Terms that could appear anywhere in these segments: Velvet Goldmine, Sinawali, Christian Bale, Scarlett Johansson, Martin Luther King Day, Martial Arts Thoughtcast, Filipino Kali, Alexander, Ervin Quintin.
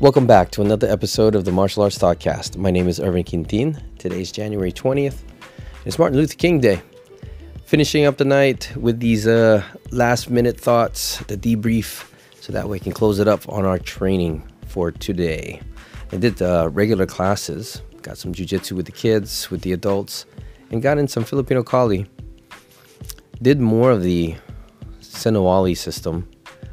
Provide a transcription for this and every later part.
Welcome back to another episode of the Martial Arts Thoughtcast. My name is Ervin Quintin. Today is January 20th. It's Martin Luther King Day. Finishing up the night with these last minute thoughts, the debrief, so that way we can close it up on our training for today. I did regular classes, got some jiu-jitsu with the kids, with the adults, and got in some Filipino Kali. Did more of the Sinawali system,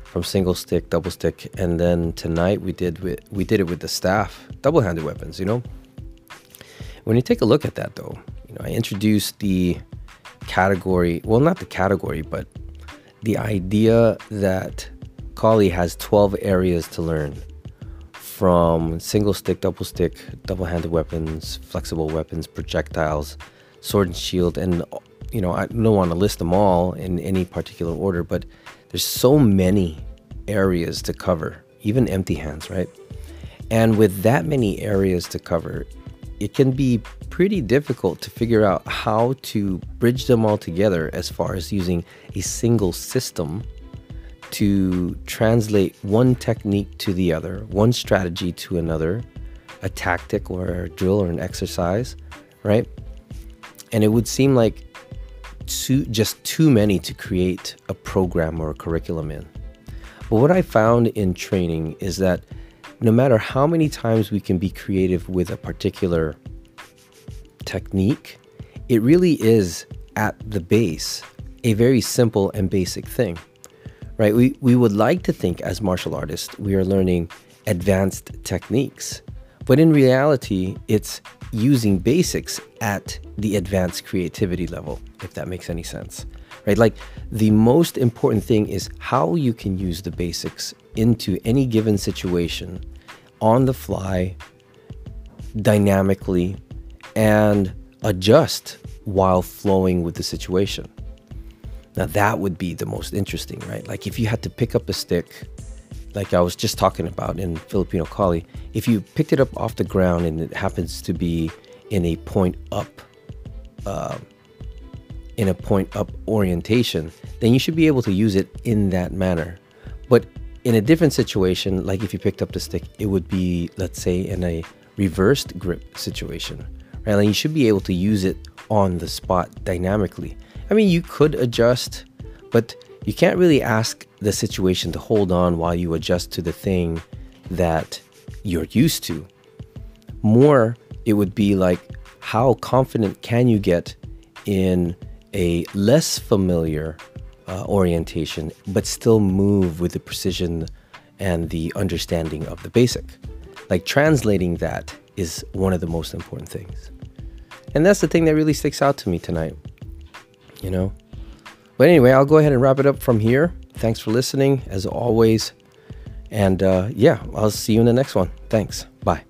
from single stick, double stick, and then tonight we did it with the staff, double-handed weapons. You know, when you take a look at that, though, you know, I introduced the category, well, not the category, but the idea that Kali has 12 areas to learn, from single stick, double-handed weapons, flexible weapons, projectiles, sword and shield, and, you know, I don't want to list them all in any particular order, but there's so many areas to cover, even empty hands, right? And with that many areas to cover, it can be pretty difficult to figure out how to bridge them all together as far as using a single system to translate one technique to the other, one strategy to another, a tactic or a drill or an exercise, right? And it would seem like just too many to create a program or a curriculum in. But what I found in training is that no matter how many times we can be creative with a particular technique, it really is at the base a very simple and basic thing, right? We would like to think as martial artists we are learning advanced techniques, but in reality it's using basics at the advanced creativity level, if that makes any sense, right? Like, the most important thing is how you can use the basics into any given situation on the fly, dynamically, and adjust while flowing with the situation. Now that would be the most interesting, right? Like, if you had to pick up a stick, like I was just talking about in Filipino Kali, if you picked it up off the ground and it happens to be in a point up orientation, then you should be able to use it in that manner. But in a different situation, like if you picked up the stick, it would be, let's say, in a reversed grip situation, right? And like, you should be able to use it on the spot dynamically. I mean, you could adjust, but you can't really ask the situation to hold on while you adjust to the thing that you're used to. More, it would be like, how confident can you get in a less familiar orientation, but still move with the precision and the understanding of the basic? Like, translating that is one of the most important things. And that's the thing that really sticks out to me tonight, you know? But anyway, I'll go ahead and wrap it up from here. Thanks for listening, as always. And yeah, I'll see you in the next one. Thanks. Bye.